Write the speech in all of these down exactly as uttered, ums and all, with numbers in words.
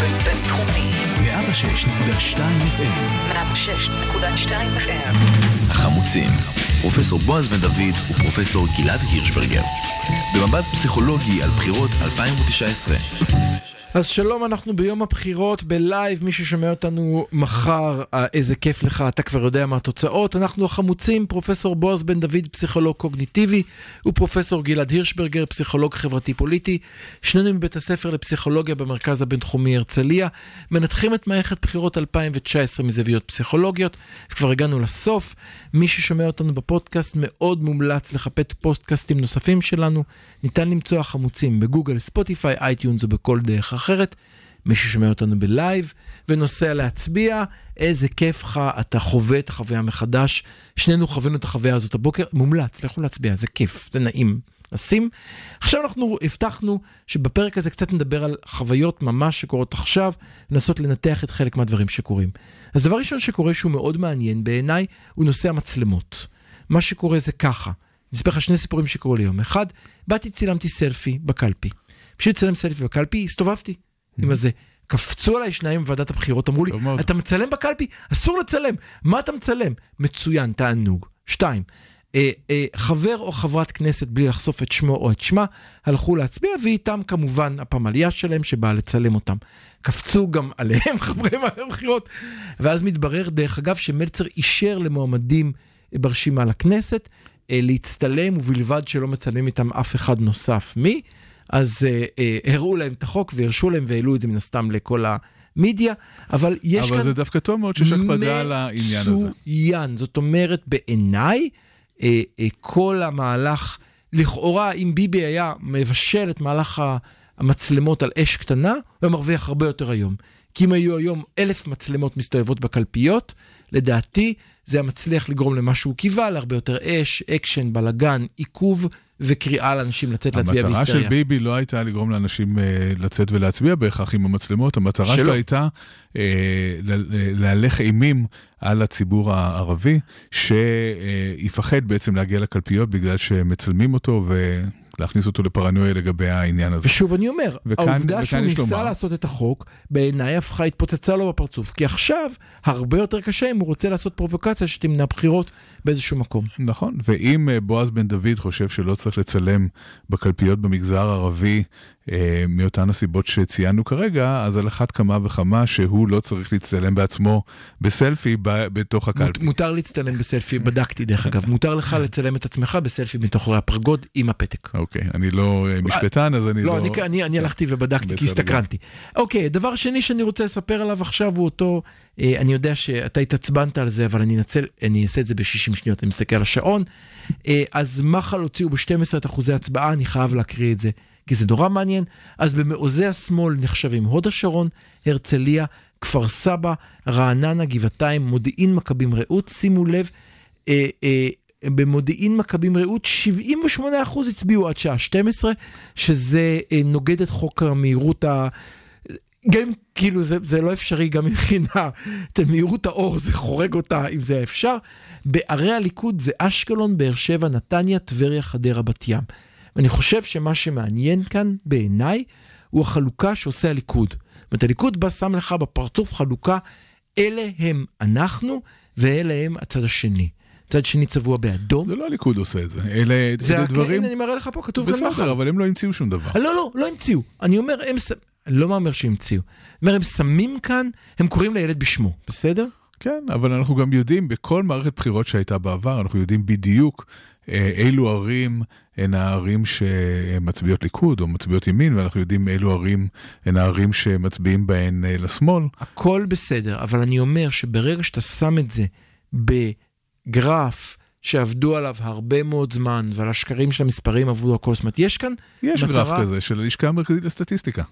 בינתחומי מאה ושש נקודה שתיים אף אם החמוצים, פרופסור בועז בן דוד ופרופסור גלעד הירשברגר, במבט פסיכולוגי על בחירות אלפיים ותשע עשרה. אז שלום, אנחנו ביום הבחירות בלייב, מי ששומע אותנו מחר, איזה כיף לך, אתה כבר יודע מה התוצאות. אנחנו החמוצים, פרופסור בועז בן דוד, פסיכולוג קוגניטיבי, ופרופסור גלעד הירשברגר, פסיכולוג חברתי-פוליטי, שנינו מבית הספר לפסיכולוגיה במרכז הבינתחומי הרצליה, מנתחים את מערכת בחירות אלפיים ותשע עשרה מזוויות פסיכולוגיות. כבר הגענו לסוף, מי ששומע אותנו בפודקאסט מאוד מומלץ לחפש פודקאסטים נוספים שלנו, ניתן למצוא החמוצים בגוגל, ספוטיפיי, אייטיונס ובכל דרך אחרת. מי ששומע אותנו בלייב ונוסע להצביע, איזה כיף לך, אתה חווה את החוויה מחדש, שנינו חווינו את החוויה הזאת הבוקר, מומלץ, לכו להצביע, זה כיף, זה נעים, נשים. עכשיו אנחנו הבטחנו שבפרק הזה קצת נדבר על חוויות ממש שקורות עכשיו, לנסות לנתח את חלק מהדברים שקורים. אז דבר ראשון שקורה שהוא מאוד מעניין בעיניי, הוא נושא המצלמות. מה שקורה זה ככה, נספר לך שני סיפורים שקורו ליום. אחד, באתי צילמתי סלפי בקלפי. בשביל לצלם סלפי בקלפי, הסתובבתי עם הזה. קפצו עליי שניים בוועדת הבחירות, אמרו לי, אתה מצלם בקלפי? אסור לצלם. מה אתה מצלם? מצוין, תענוג. שתיים, חבר או חברת כנסת, בלי לחשוף את שמו או את שמה, הלכו להצביע, ואיתם כמובן הפמליה שלהם שבאה לצלם אותם. קפצו גם עליהם חברי הבחירות. ואז מתברר, דרך אגב, שמלצר אישר למועמדים ברשימה לכנסת להצטלם, ובלבד שלא מצלמים איתם אף אחד נוסף. מי? אז אה, אה, הראו להם את החוק והרשו להם והעלו את זה מן הסתם לכל המדיה, אבל יש אבל כאן... אבל זה דווקא טוב מאוד שיש הקפדה על העניין הזה. מצוין, זאת אומרת בעיניי, אה, אה, כל המהלך, לכאורה אם ביבי היה מבשל את מהלך המצלמות על אש קטנה, הוא מרוויח הרבה יותר היום. כי אם היו היום אלף מצלמות מסתובבות בקלפיות, לדעתי זה היה מצליח לגרום למשהו קיבל, הרבה יותר אש, אקשן, בלגן, עיכוב, וקריאה לאנשים לצאת להצביע בהיסטריה. המטרה של ביבי לא הייתה לגרום לאנשים לצאת ולהצביע בהכרח עם המצלמות, המטרה שלו הייתה להלך אימים על הציבור הערבי, שיפחד בעצם להגיע לקלפיות בגלל שמצלמים אותו ולהכניס אותו לפרנויה לגבי העניין הזה. ושוב אני אומר, העובדה שהוא ניסה לעשות את החוק, בעיניי הפכה, התפוצצה לו בפרצוף, כי עכשיו הרבה יותר קשה אם הוא רוצה לעשות פרובוקציה שתמנע בחירות באיזשהו מקום. נכון, ואם בועז בן דוד חושב שלא צריך לצלם בקלפיות במגזר הערבי, מאותן הסיבות שציינו כרגע, אז על אחת כמה וכמה שהוא לא צריך להצטלם בעצמו בסלפי בתוך הקלפי. מותר להצטלם בסלפי, בדקתי דרך אגב, מותר לך לצלם את עצמך בסלפי מתוך הפרגוד עם הפתק. אוקיי, אני לא משפטן, אז אני לא... לא, אני הלכתי ובדקתי, כי הסתקרנתי. אוקיי, דבר שני שאני רוצה לספר עליו עכשיו הוא אותו, אני יודע שאתה התעצבנת על זה, אבל אני נצל, אני אעשה את זה ב-שישים שניות, אני מסתכל על השעון. אז מחל הוציאו ב-שנים עשר אחוז הצבעה, אני חייב להקריא את זה. כי זה נורא מעניין. אז במעוזי השמאל נחשבים הוד השרון, הרצליה, כפר סבא, רעננה, גבעתיים, מודיעין, מכבים רעות. שימו לב, אה, אה, במודיעין מכבים רעות שבעים ושמונה אחוז הצביעו עד שעה שתים עשרה, שזה אה, נוגד את חוק המהירות ה... גם כאילו זה, זה לא אפשרי, גם מבחינה את מהירות האור, זה חורג אותה אם זה אפשר. בערי הליכוד זה אשקלון, באר שבע, נתניה, טבריה, חדרה, בת ים. ואני חושב שמה שמעניין כאן בעיניי הוא החלוקה שעושה הליכוד. ואת הליכוד בא שם לך בפרצוף חלוקה, אלה הם אנחנו ואלה הם הצד השני. הצד שני צבוע באדום. זה לא הליכוד עושה את זה. אלה, זה אלה דברים... אני מראה לך פה, כתוב בסדר, גם לך. בסדר, אבל הם לא המציאו שום דבר. לא, לא, לא המציאו. אני אומר, הם... לא מה אומר שהמציאו. אני אומר, הם שמים כאן, הם קוראים לילד בשמו. בסדר? כן, אבל אנחנו גם יודעים, בכל מערכת בחירות שהייתה בעבר, אנחנו יודעים בדיוק אילו ערים הן הערים שמצביעות ליכוד או מצביעות ימין, ואנחנו יודעים אילו ערים הן הערים שמצביעים בהן לשמאל. הכל בסדר, אבל אני אומר שברגע שאתה שם את זה בגרף שעבדו עליו הרבה מאוד זמן, ועל השקרים של המספרים עבדו הכל, זאת אומרת, יש כאן... יש מטרה... גרף כזה של הלשכה המרכזית לסטטיסטיקה.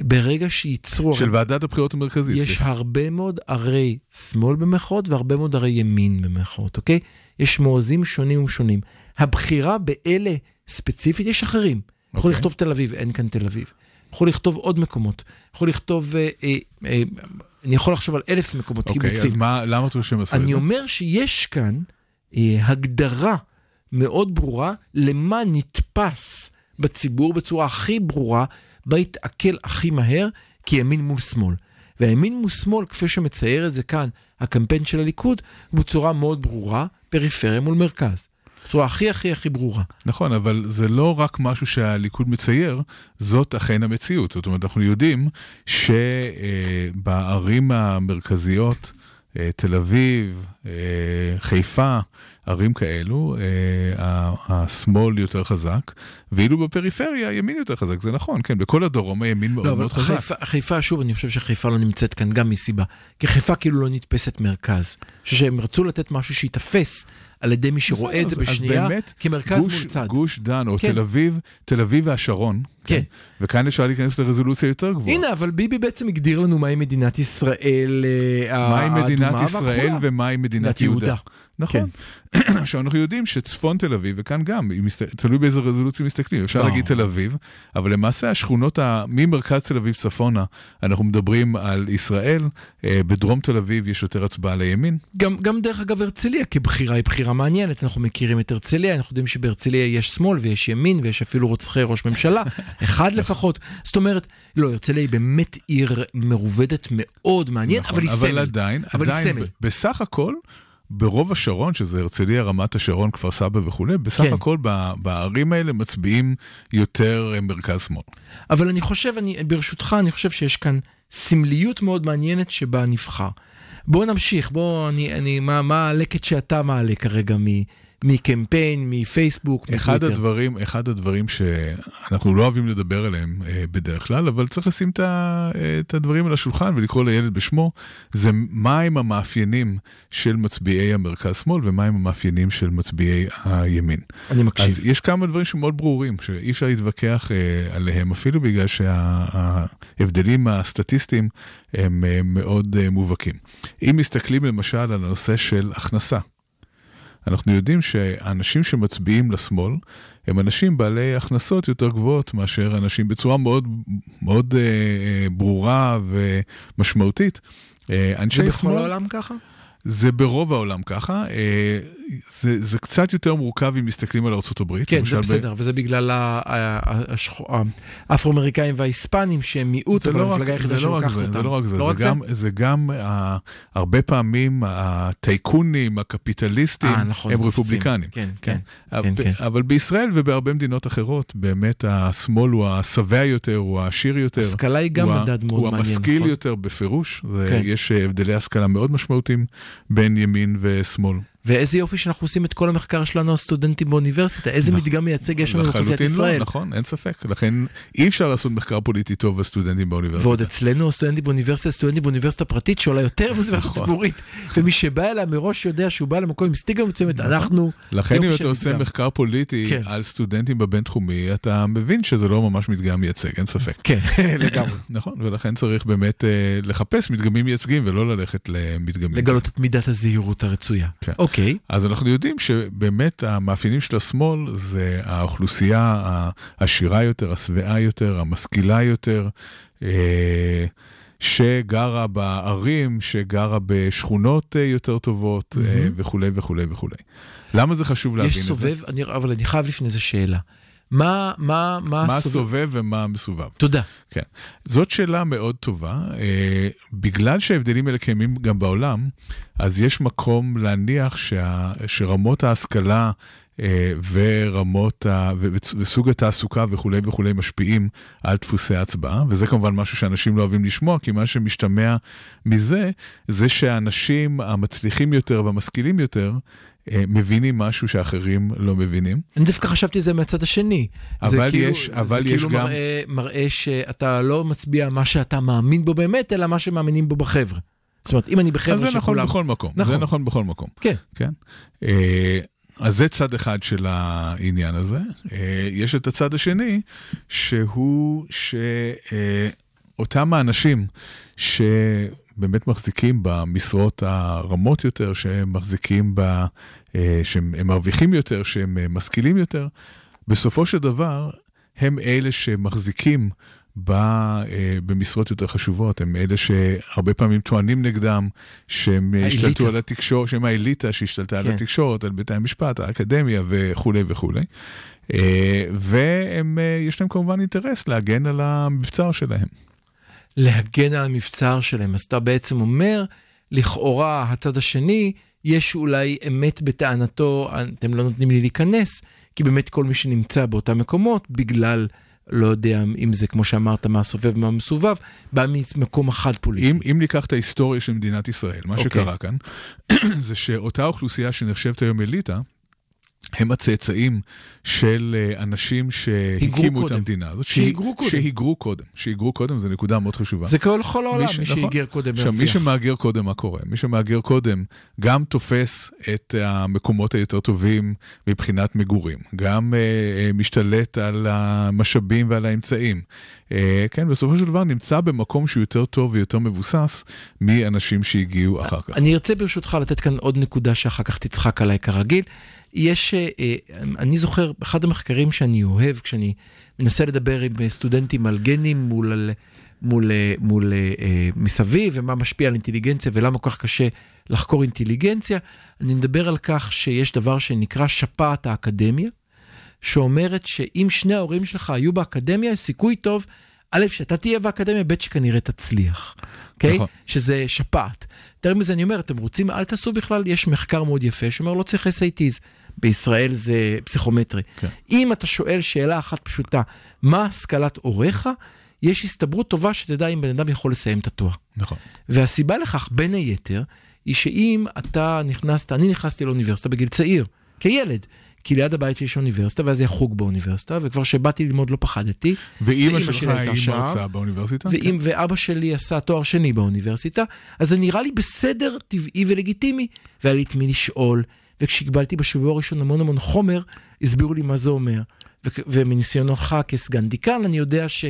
ברגע שייצרו... של ועדת הבחירות המרכזית. יש סליחה. הרבה מאוד ערי שמאל במחאות, והרבה מאוד ערי ימין במחאות, אוקיי? יש מעוזים שונים ושונים. הבחירה באלה ספציפית, יש אחרים. Okay. יכול לכתוב תל אביב, אין כאן תל אביב. יכול לכתוב עוד מקומות. יכול לכתוב... אה, אה, אה, אני יכול לחשוב על אלף מקומות okay, קיבוצים. אוקיי, אז מה, למה אתה שם עשו את זה? אני אומר שיש כאן אה, הגדרה מאוד ברורה, למה נתפס בציבור בצורה הכי ברורה, בה יתעכל הכי מהר, כי ימין מול שמאל. והימין מול שמאל, כפי שמצייר את זה כאן, הקמפיין של הליכוד, בצורה מאוד ברורה, פריפריה מול מרכז. בצורה הכי הכי הכי ברורה. נכון, אבל זה לא רק משהו שהליכוד מצייר, זאת אכן המציאות. זאת אומרת, אנחנו יודעים שבערים המרכזיות, תל אביב, חיפה, ערים כאלו, השמאל יותר חזק, ואילו בפריפריה ימין יותר חזק, זה נכון, כן, בכל הדרום הימין מאוד מאוד חזק. חיפה, שוב, אני חושב שחיפה לא נמצאת כאן גם מסיבה, כי חיפה כאילו לא נתפסת מרכז, שהם רצו לתת משהו שיתפס על ידי מי שרואה את זה בשנייה, כמרכז מול צד. גוש דן או תל אביב, תל אביב והשרון, וכאן אפשר להיכנס לרזולוציה יותר גבוהה. הנה, אבל ביבי בעצם הגדיר לנו מהי מדינת ישראל, מהי מדינת ישראל ומהי מדינת יהודה. נכון. עכשיו אנחנו יודעים שצפון תל אביב, וכאן גם, תלוי באיזה רזולוציה מסתכלים, אפשר להגיד תל אביב, אבל למעשה השכונות ממרכז תל אביב צפונה, אנחנו מדברים על ישראל, בדרום תל אביב יש יותר הצבעה לימין. גם דרך אגב הרצליה כבחירה היא בחירה מעניינת, אנחנו מכירים את הרצליה, אנחנו יודעים שבהרצליה יש שמאל ויש ימין, ויש אפילו רוצחי ראש ממשלה, אחד לפחות, זאת אומרת, לא, הרצליה היא באמת עיר מרובדת מאוד מעניין, אבל היא סמל. אבל עדיין, עדיין, בסך הכל, ברוב השרון, שזה הרצליה, רמת השרון, כפר סבא וכו', בסך כן. הכל בערים האלה מצביעים יותר מרכז שמאל. אבל אני חושב, אני, ברשותך, אני חושב שיש כאן סמליות מאוד מעניינת שבה נבחר. בוא נמשיך, בוא, אני, אני, מה, מה הלקט שאתה מעלה כרגע מ... מקמפיין, מפייסבוק, אחד הדברים, אחד הדברים שאנחנו לא אוהבים לדבר עליהם בדרך כלל, אבל צריך לשים את הדברים על השולחן ולקרוא לילד בשמו, זה מהם המאפיינים של מצביעי המרכז שמאל, ומהם המאפיינים של מצביעי הימין. אני מקשיב. אז יש כמה דברים שמאוד ברורים, שאי אפשר להתווכח עליהם, אפילו בגלל שההבדלים הסטטיסטיים הם מאוד מובהקים. אם מסתכלים למשל על הנושא של הכנסה, אנחנו יודעים שהאנשים שמצביעים לשמאל, הם אנשים בעלי הכנסות יותר גבוהות, מאשר אנשים בצורה מאוד, מאוד אה, ברורה ומשמעותית. אה, זה בכל שמאל, העולם ככה? זה ברוב העולם ככה. אה, זה, זה קצת יותר מורכב אם מסתכלים על ארצות הברית. כן, זה בסדר, ב... וזה בגלל האפרו-אמריקאים וההיספנים, שהם מיעוט, אבל המפלגה היחידה שלוקחת אותם. זה לא רק זה, לא זה, זה, זה, זה גם ה... הרבה פעמים הטייקונים, הקפיטליסטים, 아, נכון, הם מפצים. רפובליקנים. כן, כן, כן, כן, כן. אבל בישראל ובהרבה מדינות אחרות, באמת השמאל הוא הסווה יותר, הוא העשיר יותר. השכלה היא גם מדד מאוד מעניין. הוא המשכיל נכון. יותר בפירוש, זה, כן. יש הבדלי השכלה מאוד משמעותיים בין ימין ושמאל. ואיזה יופי שאנחנו עושים את כל המחקר שלנו, הסטודנטים באוניברסיטה, איזה מדגם מייצג יש לנו לאוכלוסיית ישראל. נכון, אין ספק. לכן אי אפשר לעשות מחקר פוליטי טוב הסטודנטים באוניברסיטה. ועוד אצלנו הסטודנטים באוניברסיטה, הסטודנטים באוניברסיטה פרטית, שעולה יותר מזוות ציבורית, ומי שבא אליה מראש יודע שהוא בא למקום עם סטיגה מצוינת, אנחנו... לכן אם אתה עושה מחקר פוליטי על סטודנטים בבינתחומי, אתה מבין שזה לא ממש מדגם מייצג, אין ספק. כן, לגמרי. נכון, ולכן צריך באמת לחפש מדגמים מייצגים ולא ללכת למדגמים. לגלות את מידת הזהירות הרצויה. Okay. אז אנחנו יודעים שבאמת המאפיינים של השמאל זה האוכלוסייה העשירה יותר, הסבעה יותר, המשכילה יותר, שגרה בערים, שגרה בשכונות יותר טובות, mm-hmm. וכו' וכו' וכו'. למה זה חשוב להבין סובב, את זה? אני, אבל אני חייב לפני זה שאלה. מה, מה, מה, מה סובב? סובב ומה מסובב. תודה. כן. זאת שאלה מאוד טובה. אה, בגלל שההבדלים האלה קיימים גם בעולם, אז יש מקום להניח שה, שרמות ההשכלה אה, ורמות ה, ו, וסוג התעסוקה וכו' וכו' משפיעים על דפוסי הצבעה, וזה כמובן משהו שאנשים לא אוהבים לשמוע, כי מה שמשתמע מזה, זה שהאנשים המצליחים יותר והמשכילים יותר, מבינים משהו שאחרים לא מבינים. אני דווקא חשבתי זה מהצד השני. אבל יש, אבל יש גם... זה כאילו מראה שאתה לא מצביע מה שאתה מאמין בו באמת, אלא מה שמאמינים בו בחבר'ה. זאת אומרת, אם אני בחבר'ה שכולם... אז זה נכון בכל מקום. זה נכון בכל מקום. כן. כן. אז זה צד אחד של העניין הזה. יש את הצד השני, שהוא שאותם האנשים ש... באמת מחזיקים במשרות הרמות יותר, שהם מחזיקים ב... שהם מרוויחים יותר, שהם משכילים יותר. בסופו של דבר, הם אלה שמחזיקים במשרות יותר חשובות, הם אלה שהרבה פעמים טוענים נגדם, שהם השתלטו על התקשורת, שהם האליטה שהשתלטה על התקשורת, על בית המשפט, האקדמיה וכו' וכו'. והם, יש להם כמובן אינטרס להגן על המבצר שלהם. להגן על המבצר שלהם. אז אתה בעצם אומר, לכאורה הצד השני, יש אולי אמת בטענתו, אתם לא נותנים לי להיכנס, כי באמת כל מי שנמצא באותם מקומות, בגלל, לא יודע אם זה כמו שאמרת, מה סובב, מה מסובב, בא ממקום אחד פוליטי. אם, אם ניקח את ההיסטוריה של מדינת ישראל, מה okay. שקרה כאן, זה שאותה אוכלוסייה שנחשבת היום אליטה, הם הצאצאים של אנשים שהקימו את המדינה הזאת, שהיגרו קודם. שהיגרו קודם, זו נקודה מאוד חשובה. זה כל כל העולם, מי שהיגר קודם. עכשיו, מי שמאגר קודם, מה קורה? מי שמאגר קודם גם תופס את המקומות היותר טובים מבחינת מגורים, גם משתלט על המשאבים ועל האמצעים. כן, בסופו של דבר נמצא במקום שהוא יותר טוב ויותר מבוסס מאנשים שהגיעו אחר כך. אני ארצה ברשותך לתת כאן עוד נקודה שאחר כך תצחק עליי כרגיל. יש, אני זוכר, אחד המחקרים שאני אוהב, כשאני מנסה לדבר עם סטודנטים על גנים מול, מול, מול מסביב, ומה משפיע על אינטליגנציה, ולמה כל כך קשה לחקור אינטליגנציה, אני מדבר על כך שיש דבר שנקרא שפעת האקדמיה, שאומרת שאם שני ההורים שלך היו באקדמיה, סיכוי טוב, א', שאתה תהיה באקדמיה, ב', שכנראה תצליח. Okay? שזה שפעת. תראה מזה, אני אומר, אתם רוצים, אל תעשו בכלל, יש מחקר מאוד יפה, שאומר, לא צריך אס איי טיז. בישראל זה פסיכומטרי. Okay. אם אתה שואל שאלה אחת פשוטה, מה השכלת עורך, יש הסתברות טובה שתדע אם בן אדם יכול לסיים את התואר. Okay. והסיבה לכך, בין היתר, היא שאם אתה נכנסת, אני נכנסתי לאוניברסיטה בגיל צעיר, כילד, כי ליד הבית שיש אוניברסיטה, ואז היה חוג באוניברסיטה, וכבר שבאתי ללמוד לא פחדתי. ואימא שלך היא מרצה באוניברסיטה? ואם, כן. ואבא שלי עשה תואר שני באוניברסיטה, אז זה נראה לי בסדר, טבעי ולגיטימי, והיה לי את מי לשאול, וכשקיבלתי בשבוע הראשון המון המון חומר, הסבירו לי מה זה אומר, ו- ומניסיונך כסגן דיקן, אני יודע ש...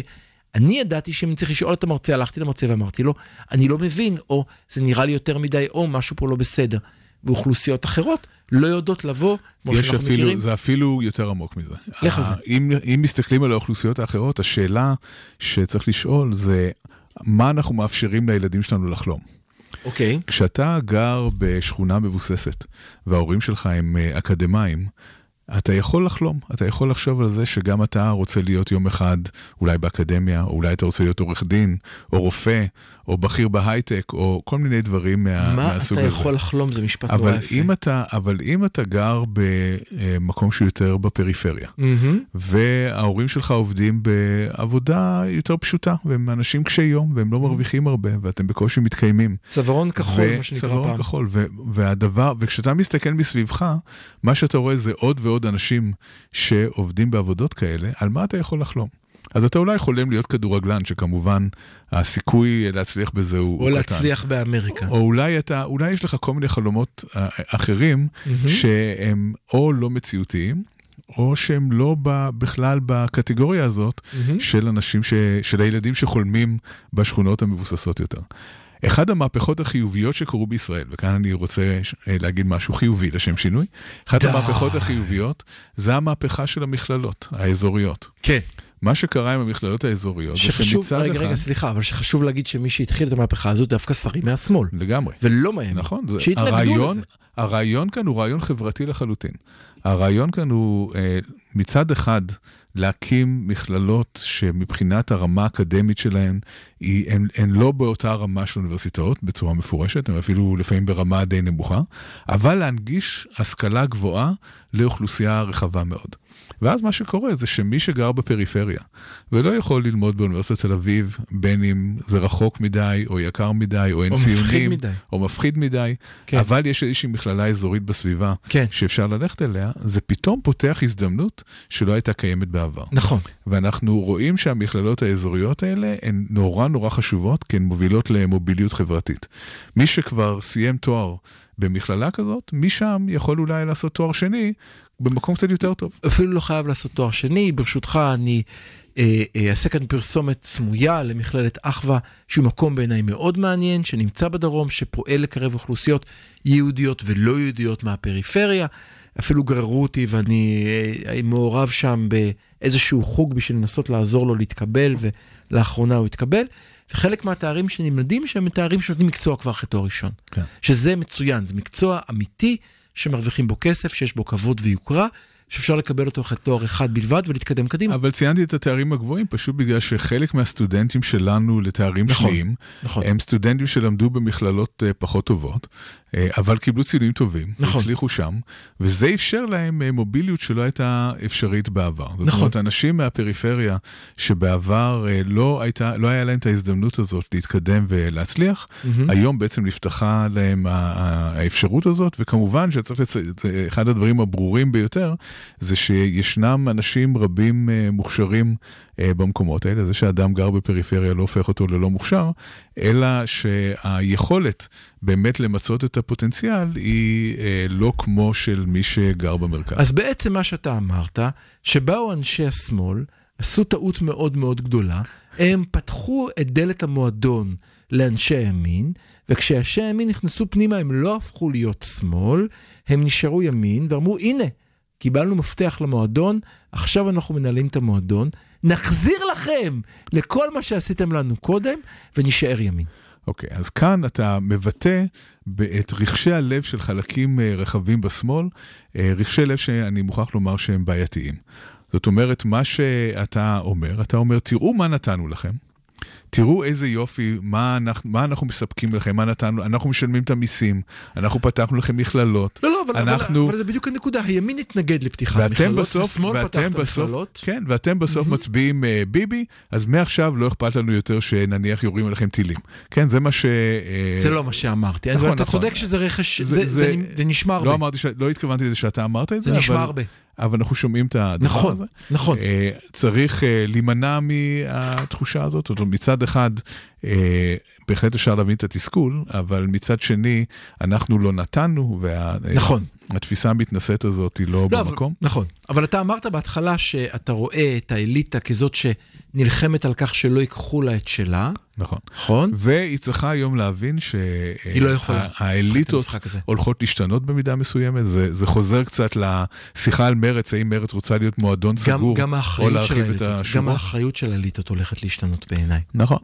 אני ידעתי שאני צריך לשאול את המרצה, הלכתי למרצה ואמרתי לו, אני לא מבין, או זה נראה לי יותר מדי, או משהו פה לא בסדר. ואוכלוסיות אחרות לא יודעות לבוא, כמו שאנחנו אפילו, מכירים. זה אפילו יותר עמוק מזה. לך זה. אם, אם מסתכלים על האוכלוסיות האחרות, השאלה שצריך לשאול זה, מה אנחנו מאפשרים לילדים שלנו לחלום? אוקיי. Okay. כשאתה גר בשכונה מבוססת, וההורים שלך הם אקדמיים, אתה יכול לחלום, אתה יכול לחשוב על זה שגם אתה רוצה להיות יום אחד, אולי באקדמיה, או אולי אתה רוצה להיות עורך דין, או רופא, או בכיר בהייטק, או כל מיני דברים מה, מהסוג הזה. מה אתה יכול לחלום, זה משפט נורא יפה. אבל אם אתה גר במקום שיותר בפריפריה, mm-hmm. וההורים שלך עובדים בעבודה יותר פשוטה, והם אנשים קשי יום, והם לא מרוויחים הרבה, ואתם בקושי מתקיימים. צווארון כחול, ו- מה שנקרא פעם. צווארון כחול, ו- והדבר, וכשאתה מסתכל מסביבך, מה שאתה רואה זה עוד ועוד אנשים שעובדים בעבודות כאלה, על מה אתה יכול לחלום? אז אתה אולי חולם להיות כדורגלן, שכמובן הסיכוי להצליח בזה הוא קטן. או להצליח באמריקה. או אולי אתה, אולי יש לך כל מיני חלומות אחרים, שהם או לא מציאותיים, או שהם לא בכלל בקטגוריה הזאת, של אנשים, של הילדים שחולמים בשכונות המבוססות יותר. אחד המהפכות החיוביות שקרו בישראל, וכאן אני רוצה להגיד משהו חיובי לשם שינוי, אחת המהפכות החיוביות, זה המהפכה של המכללות האזוריות. כן. מה שקרה עם המכללות האזוריות, שחשוב, רגע, רגע, סליחה, אבל שחשוב להגיד שמי שהתחיל את המהפכה הזאת, דווקא שרים מהשמאל. לגמרי. ולא מהם. נכון, זה, הרעיון, הרעיון כאן הוא רעיון חברתי לחלוטין. הרעיון כאן הוא מצד אחד, להקים מכללות שמבחינת הרמה האקדמית שלהן, הן, הן לא באותה רמה של אוניברסיטאות, בצורה מפורשת, הן אפילו לפעמים ברמה די נמוכה, אבל להנגיש השכלה גבוהה לאוכלוסייה רחבה מאוד. ואז מה שקורה זה שמי שגר בפריפריה, ולא יכול ללמוד באוניברסיטת תל אביב, בין אם זה רחוק מדי, או יקר מדי, או אין או ציונים, מפחיד מדי. או מפחיד מדי, כן. אבל יש איזושהי מכללה אזורית בסביבה, כן. שאפשר ללכת אליה, זה פתאום פותח הזדמנות שלא הייתה קיימת בעבר. נכון. ואנחנו רואים שהמכללות האזוריות האלה, הן נורא נורא חשובות, כי הן מובילות למוביליות חברתית. מי שכבר סיים תואר, במכללה כזאת, משם יכול אולי לעשות תואר שני, במקום קצת יותר טוב. אפילו לא חייב לעשות תואר שני, ברשותך אני אה, אה, אעשה כאן פרסומת סמויה למכללת אחווה, שהוא מקום בעיניי מאוד מעניין, שנמצא בדרום, שפועל לקרב אוכלוסיות יהודיות ולא יהודיות מהפריפריה, אפילו גררו אותי ואני אה, מעורב שם באיזשהו חוג, בשביל לנסות לעזור לו להתקבל, ולאחרונה הוא התקבל, וחלק מהתארים שנמלדים, שהם תארים שנותנים מקצוע כבר אחרי תואר ראשון. כן. שזה מצוין, זה מקצוע אמיתי, שמרוויחים בו כסף, שיש בו כבוד ויוקרה, שאפשר לקבל אותו אחרי תואר אחד בלבד ולהתקדם קדימה. אבל ציינתי את התארים הגבוהים, פשוט בגלל שחלק מהסטודנטים שלנו לתארים נכון, שניים, נכון. הם סטודנטים שלמדו במכללות פחות טובות, אבל קיבלו ציונים טובים, נכון. הצליחו שם, וזה אפשר להם מוביליות שלא הייתה אפשרית בעבר. זאת נכון. אומרת, אנשים מהפריפריה שבעבר לא, הייתה, לא היה להם את ההזדמנות הזאת להתקדם ולהצליח, mm-hmm. היום בעצם נפתחה להם האפשרות הזאת, וכמובן שצריך לצ... אחד הדברים הברורים ביותר, זה שישנם אנשים רבים מוכשרים במקומות האלה, זה שאדם גר בפריפריה לא הופך אותו ללא מוכשר, אלא שהיכולת באמת למצות את הפוטנציאל היא לא כמו של מי שגר במרכז. אז בעצם מה שאתה אמרת, שבאו אנשי השמאל, עשו טעות מאוד מאוד גדולה, הם פתחו את דלת המועדון לאנשי הימין, וכשאנשי הימין נכנסו פנימה, הם לא הפכו להיות שמאל, הם נשארו ימין ואמרו, הנה, קיבלנו מפתח למועדון, עכשיו אנחנו מנהלים את המועדון, נחזיר לכם לכל מה שעשיתם לנו קודם, ונשאר ימין. אוקיי, אז כאן אתה מבטא את רכשי הלב של חלקים רחבים בשמאל, רכשי לב שאני מוכרח לומר שהם בעייתיים. זאת אומרת, מה שאתה אומר, אתה אומר, תראו מה נתנו לכם, תראו איזה יופי, מה אנחנו, מה אנחנו מספקים לכם, מה נתנו, אנחנו משלמים את המיסים, אנחנו פתחנו לכם מכללות. לא, לא, אבל, אנחנו... אבל, אבל זה בדיוק הנקודה, הימין התנגד לפתיחה ואתם מכללות, בסוף, השמאל ואתם פתחת בסוף, מכללות. כן, ואתם בסוף mm-hmm. מצביעים uh, ביבי, אז מעכשיו לא אכפת לנו יותר שנניח יורים עליכם טילים. כן, זה מה ש... Uh... זה לא מה שאמרתי, נכון, אבל נכון. אתה צודק שזה רכש, זה, זה, זה, זה, זה נשמע הרבה. לא, אמרתי ש... לא התכוונתי לזה שאתה אמרת את זה, זה נשמע אבל... הרבה. אבל אנחנו שומעים את הדבר נכון, הזה. נכון, נכון. צריך להימנע מהתחושה הזאת. זאת אומרת, מצד אחד, בהחלט אפשר להבין את התסכול, אבל מצד שני, אנחנו לא נתנו, והתפיסה המתנשאת הזאת היא לא במקום. נכון, אבל אתה אמרת בהתחלה שאתה רואה את האליטה כזאת שנלחמת על כך שלא ייקחו לה את שלה. נכון. נכון. והיא צריכה היום להבין שהאליטות הולכות להשתנות במידה מסוימת. זה חוזר קצת לשיחה על מרץ, האם מרץ רוצה להיות מועדון סגור, או להרחיב את השורות. גם האחריות של האליטות הולכת להשתנות בעיניי. נכון.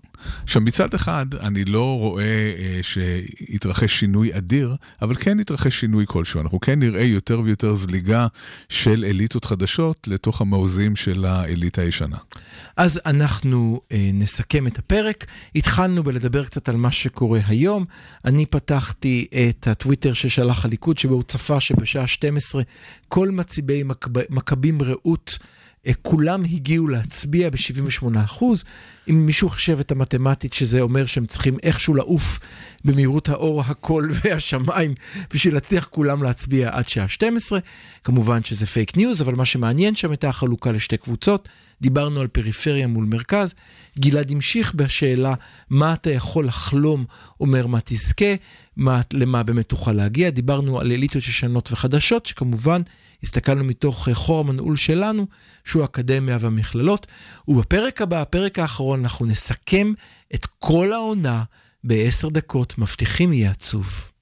שמצד אחד, אני לא רואה שיתרחש שינוי אדיר, אבל כן יתרחש שינוי כלשהו. אנחנו כן נראה יותר ויותר זליגה של אליטות חדשות לתוך המעוזים של האליטה הישנה. אז אנחנו נסכם את הפרק. התחלנו בלדבר קצת על מה שקורה היום. אני פתחתי את הטוויטר ששלח הליכוד, שבו הוא צפה שבשעה שתים עשרה כל מציבי מכבים רעות כולם הגיעו להצביע ב-שבעים ושמונה אחוז. אם מישהו חשב את המתמטית שזה אומר שהם צריכים איכשהו לעוף במהירות האור, הכל והשמיים, בשביל לתתך כולם להצביע עד שעה שתים עשרה. כמובן שזה פייק ניוז, אבל מה שמעניין שם הייתה החלוקה לשתי קבוצות. דיברנו על פריפריה מול מרכז. גלעד המשיך בשאלה, מה אתה יכול לחלום, אומר מה תזכה, מה, למה באמת תוכל להגיע. דיברנו על אליטות ישנות וחדשות, שכמובן הסתכלנו מתוך חור המנעול שלנו, שהוא האקדמיה והמכללות. ובפרק הבא, הפרק האחרון, אנחנו נסכם את כל העונה בעשר דקות. מבטיחים יהיה עצוב.